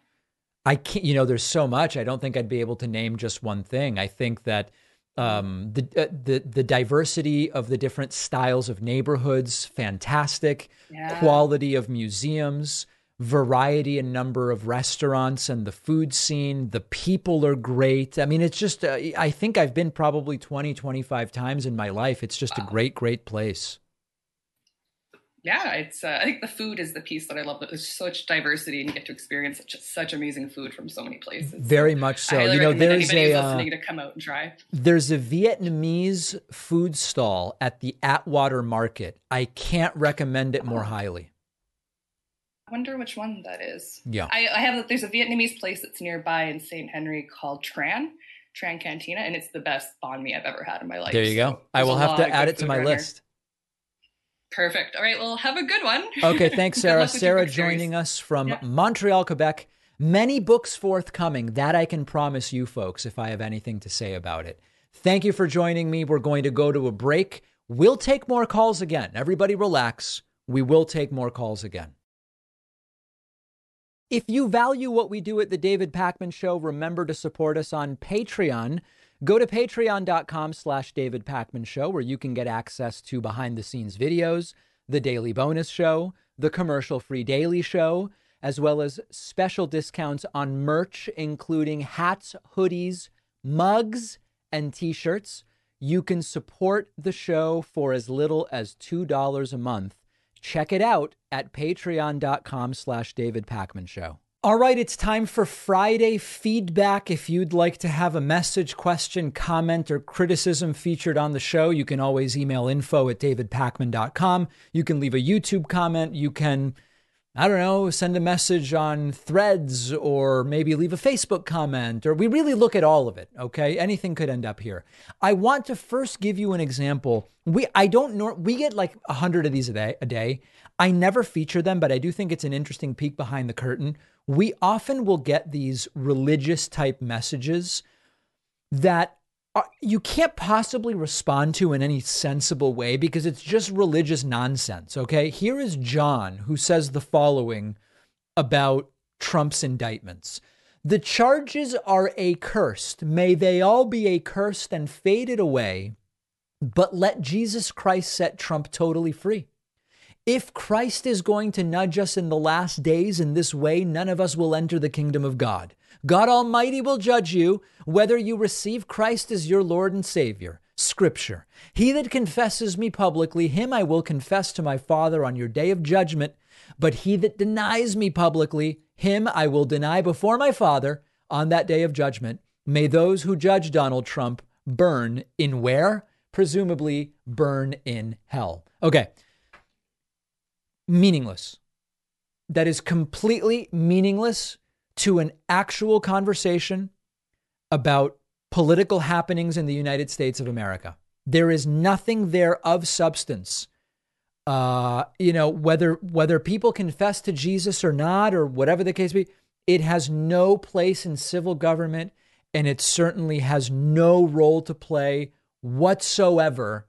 I can't, you know, there's so much. I don't think I'd be able to name just one thing. I think that the diversity of the different styles of neighborhoods, fantastic, yeah. Quality of museums, variety and number of restaurants and the food scene, the people are great. I mean, it's just, I think I've been probably 20, 25 times in my life. It's just wow. A great, great place. Yeah, it's. I think the food is the piece that I love. There's such diversity, and you get to experience such amazing food from so many places. Very much so. You know, there's anybody to come out and try. There's a Vietnamese food stall at the Atwater Market. I can't recommend it more highly. I wonder which one that is. Yeah, there's a Vietnamese place that's nearby in St. Henry called Tran Cantina, and it's the best banh mi I've ever had in my life. There you go. So I will have to add it to my list. Here. Perfect. All right. Well, have a good one. Okay. Thanks, Sarah. Sarah joining us from Montreal, Quebec. Many books forthcoming. That I can promise you folks if I have anything to say about it. Thank you for joining me. We're going to go to a break. We'll take more calls again. Everybody relax. We will take more calls again. If you value what we do at The David Pakman Show, remember to support us on Patreon. Go to patreon.com/David Pakman Show, where you can get access to behind the scenes videos, the daily bonus show, the commercial free daily show, as well as special discounts on merch, including hats, hoodies, mugs, and t-shirts. You can support the show for as little as $2 a month. Check it out at patreon.com/David Pakman Show. All right, it's time for Friday feedback. If you'd like to have a message, question, comment, or criticism featured on the show, you can always email info@davidpakman.com. You can leave a YouTube comment. You can, I don't know, send a message on Threads or maybe leave a Facebook comment, or we really look at all of it, okay? Anything could end up here. I want to first give you an example. We get like 100 of these a day. I never feature them, but I do think it's an interesting peek behind the curtain. We often will get these religious type messages that you can't possibly respond to in any sensible way because it's just religious nonsense. Okay, here is John, who says the following about Trump's indictments. The charges are accursed. May they all be accursed and faded away, but let Jesus Christ set Trump totally free. If Christ is going to nudge us in the last days in this way, none of us will enter the kingdom of God. God Almighty will judge you whether you receive Christ as your Lord and Savior. Scripture. He that confesses me publicly, him I will confess to my Father on your day of judgment. But he that denies me publicly, him I will deny before my Father on that day of judgment. May those who judge Donald Trump burn in where? Presumably burn in hell. Okay. Meaningless. That is completely meaningless to an actual conversation about political happenings in the United States of America. There is nothing there of substance. You know, whether people confess to Jesus or not, or whatever the case be, it has no place in civil government, and it certainly has no role to play whatsoever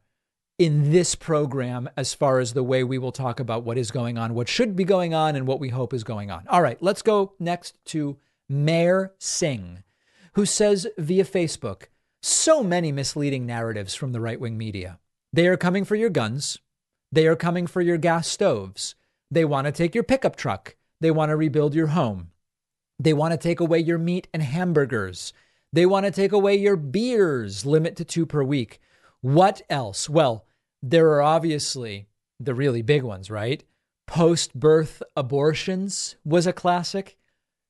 in this program, as far as the way we will talk about what is going on, what should be going on, and what we hope is going on. All right, let's go next to Mayor Singh, who says via Facebook, so many misleading narratives from the right-wing media. They are coming for your guns. They are coming for your gas stoves. They want to take your pickup truck. They want to rebuild your home. They want to take away your meat and hamburgers. They want to take away your beers, limit to 2 per week. What else? Well, there are obviously the really big ones, right? Post-birth abortions was a classic.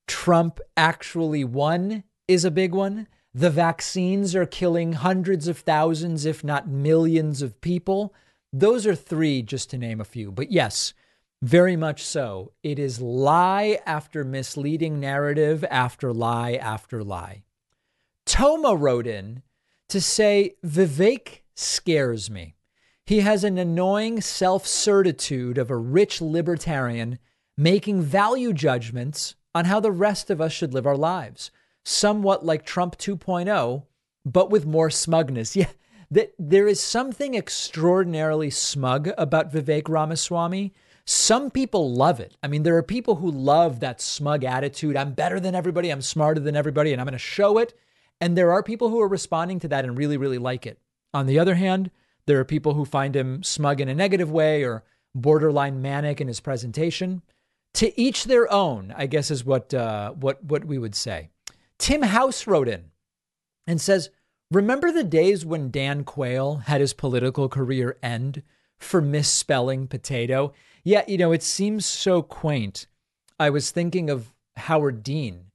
Trump actually won is a big one. The vaccines are killing hundreds of thousands, if not millions of people. Those are three, just to name a few. But yes, Very much so. It is lie after misleading narrative after lie after lie. Toma wrote in to say, Vivek scares me. He has an annoying self-certitude of a rich libertarian making value judgments on how the rest of us should live our lives, somewhat like Trump 2.0, but with more smugness. Yeah, there is something extraordinarily smug about Vivek Ramaswamy. Some people love it. I mean, there are people who love that smug attitude. I'm better than everybody. I'm smarter than everybody, and I'm going to show it. And there are people who are responding to that and really, really like it. On the other hand, there are people who find him smug in a negative way or borderline manic in his presentation. To each their own, I guess, is what we would say. Tim House wrote in and says, remember the days when Dan Quayle had his political career end for misspelling potato? Yeah, you know, it seems so quaint. I was thinking of Howard Dean,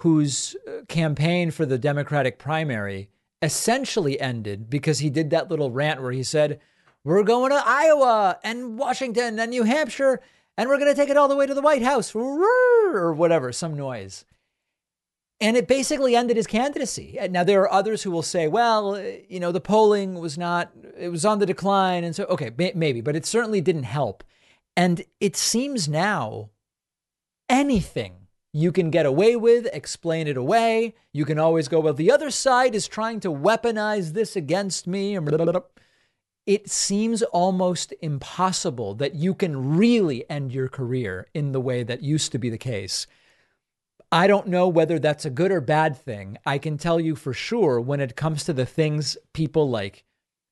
whose campaign for the Democratic primary essentially ended because he did that little rant where he said, we're going to Iowa and Washington and New Hampshire, and we're going to take it all the way to the White House, or whatever, some noise. And it basically ended his candidacy. Now, there are others who will say, well, you know, the polling was not, it was on the decline. And so, okay, maybe, but it certainly didn't help. And it seems now anything you can get away with, explain it away. You can always go, well, the other side is trying to weaponize this against me. It seems almost impossible that you can really end your career in the way that used to be the case. I don't know whether that's a good or bad thing. I can tell you for sure when it comes to the things people like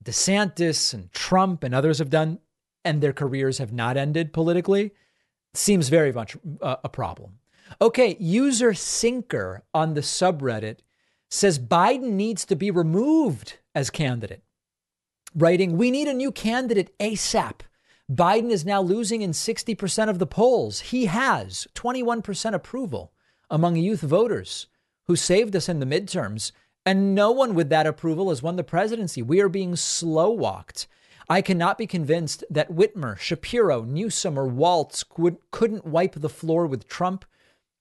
DeSantis and Trump and others have done and their careers have not ended politically, seems very much a problem. Okay, user Sinker on the subreddit says Biden needs to be removed as candidate, writing, we need a new candidate ASAP. Biden is now losing in 60% of the polls. He has 21% approval among youth voters who saved us in the midterms, and no one with that approval has won the presidency. We are being slow walked. I cannot be convinced that Whitmer, Shapiro, Newsom, or Waltz couldn't wipe the floor with Trump.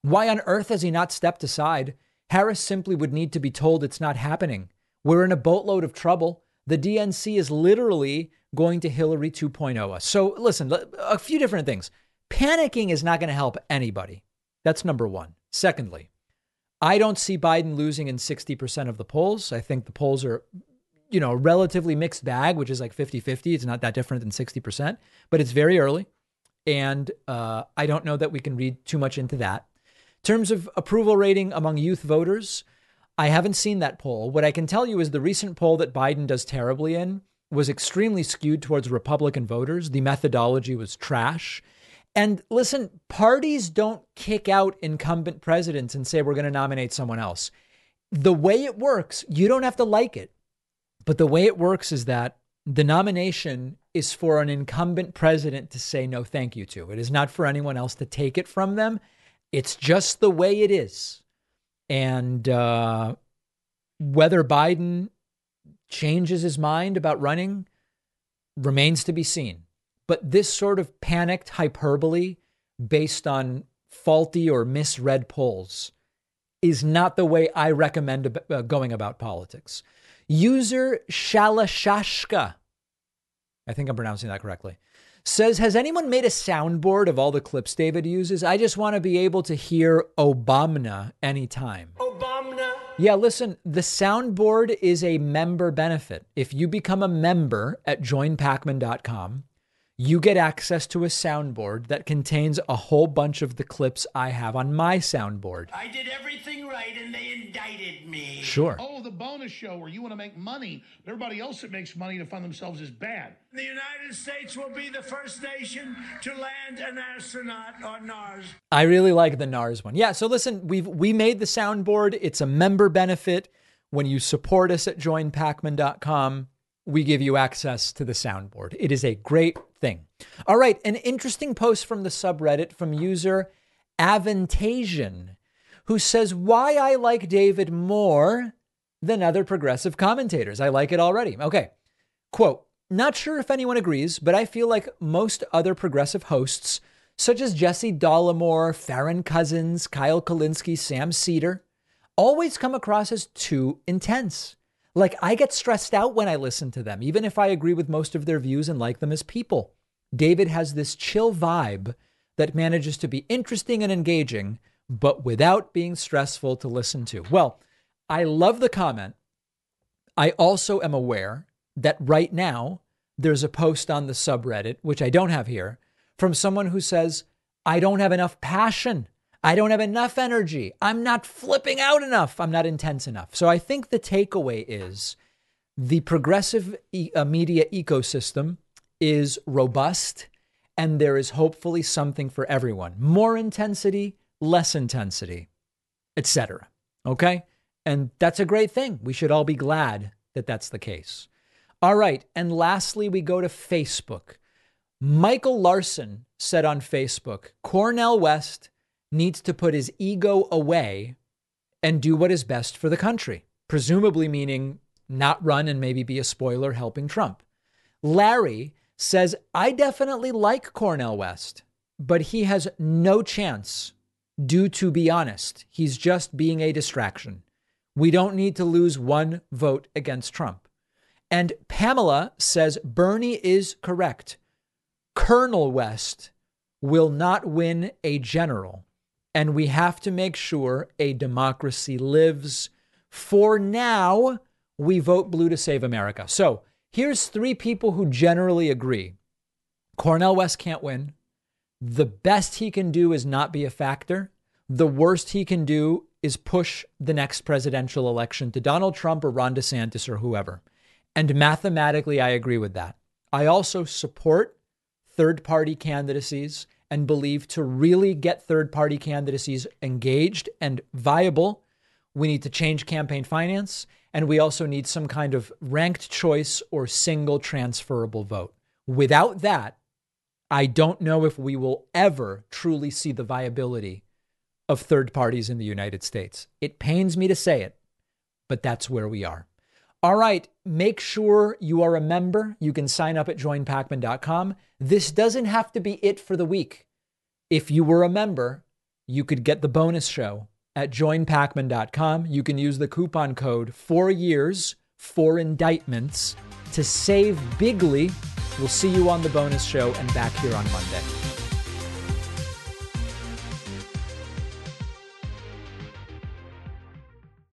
Why on earth has he not stepped aside? Harris simply would need to be told it's not happening. We're in a boatload of trouble. The DNC is literally going to Hillary 2.0. So listen, a few different things. Panicking is not going to help anybody. That's number one. Secondly, I don't see Biden losing in 60% of the polls. I think the polls are, you know, a relatively mixed bag, which is like 50-50. It's not that different than 60%, but it's very early. And I don't know that we can read too much into that. In terms of approval rating among youth voters, I haven't seen that poll. What I can tell you is the recent poll that Biden does terribly in was extremely skewed towards Republican voters. The methodology was trash. And listen, parties don't kick out incumbent presidents and say, we're going to nominate someone else. The way it works, you don't have to like it. But the way it works is that the nomination is for an incumbent president to say no, thank you to. It is not for anyone else to take it from them. It's just the way it is. And whether Biden changes his mind about running remains to be seen. But this sort of panicked hyperbole based on faulty or misread polls is not the way I recommend going about politics. User Shalashashka, I think I'm pronouncing that correctly, says, has anyone made a soundboard of all the clips David uses? I just want to be able to hear Obamna anytime. Obamna. Yeah, listen, the soundboard is a member benefit. If you become a member at joinpakman.com, you get access to a soundboard that contains a whole bunch of the clips I have on my soundboard. I did everything right and they indicted me. Sure. Oh, the bonus show where you want to make money, but everybody else that makes money to fund themselves is bad. The United States will be the first nation to land an astronaut on Mars. I really like the NARS one. Yeah, so listen, we made the soundboard. It's a member benefit. When you support us at joinpakman.com, we give you access to the soundboard. It is a great thing. All right. An interesting post from the subreddit from user Aventasian, who says why I like David more than other progressive commentators. I like it already. Okay. Quote, Not sure if anyone agrees, but I feel like most other progressive hosts, such as Jesse Dollimore, Farron Cousins, Kyle Kalinske, Sam Cedar, always come across as too intense. Like, I get stressed out when I listen to them, even if I agree with most of their views and like them as people. David has this chill vibe that manages to be interesting and engaging, but without being stressful to listen to. Well, I love the comment. I also am aware that right now there's a post on the subreddit, which I don't have here, from someone who says, I don't have enough passion. I don't have enough energy. I'm not flipping out enough. I'm not intense enough. So I think the takeaway is the progressive media ecosystem is robust, and there is hopefully something for everyone. More intensity, less intensity, etc. Okay? And that's a great thing. We should all be glad that that's the case. All right. And lastly, we go to Facebook. Michael Larson said on Facebook, Cornel West needs to put his ego away and do what is best for the country, presumably meaning not run and maybe be a spoiler helping Trump. Larry says, I definitely like Cornel West, but he has no chance due to be honest. He's just being a distraction. We don't need to lose one vote against Trump. And Pamela says, Bernie is correct. Colonel West will not win a general, and we have to make sure a democracy lives. For now, we vote blue to save America. So here's three people who generally agree. Cornel West can't win. The best he can do is not be a factor. The worst he can do is push the next presidential election to Donald Trump or Ron DeSantis or whoever. And mathematically, I agree with that. I also support third-party candidacies and believe to really get third-party candidacies engaged and viable, we need to change campaign finance, and we also need some kind of ranked choice or single transferable vote. Without that, I don't know if we will ever truly see the viability of third parties in the United States. It pains me to say it, but that's where we are. All right, make sure you are a member. You can sign up at joinpakman.com. This doesn't have to be it for the week. If you were a member, you could get the bonus show at joinpakman.com. You can use the coupon code 4years4indictments to save bigly. We'll see you on the bonus show and back here on Monday.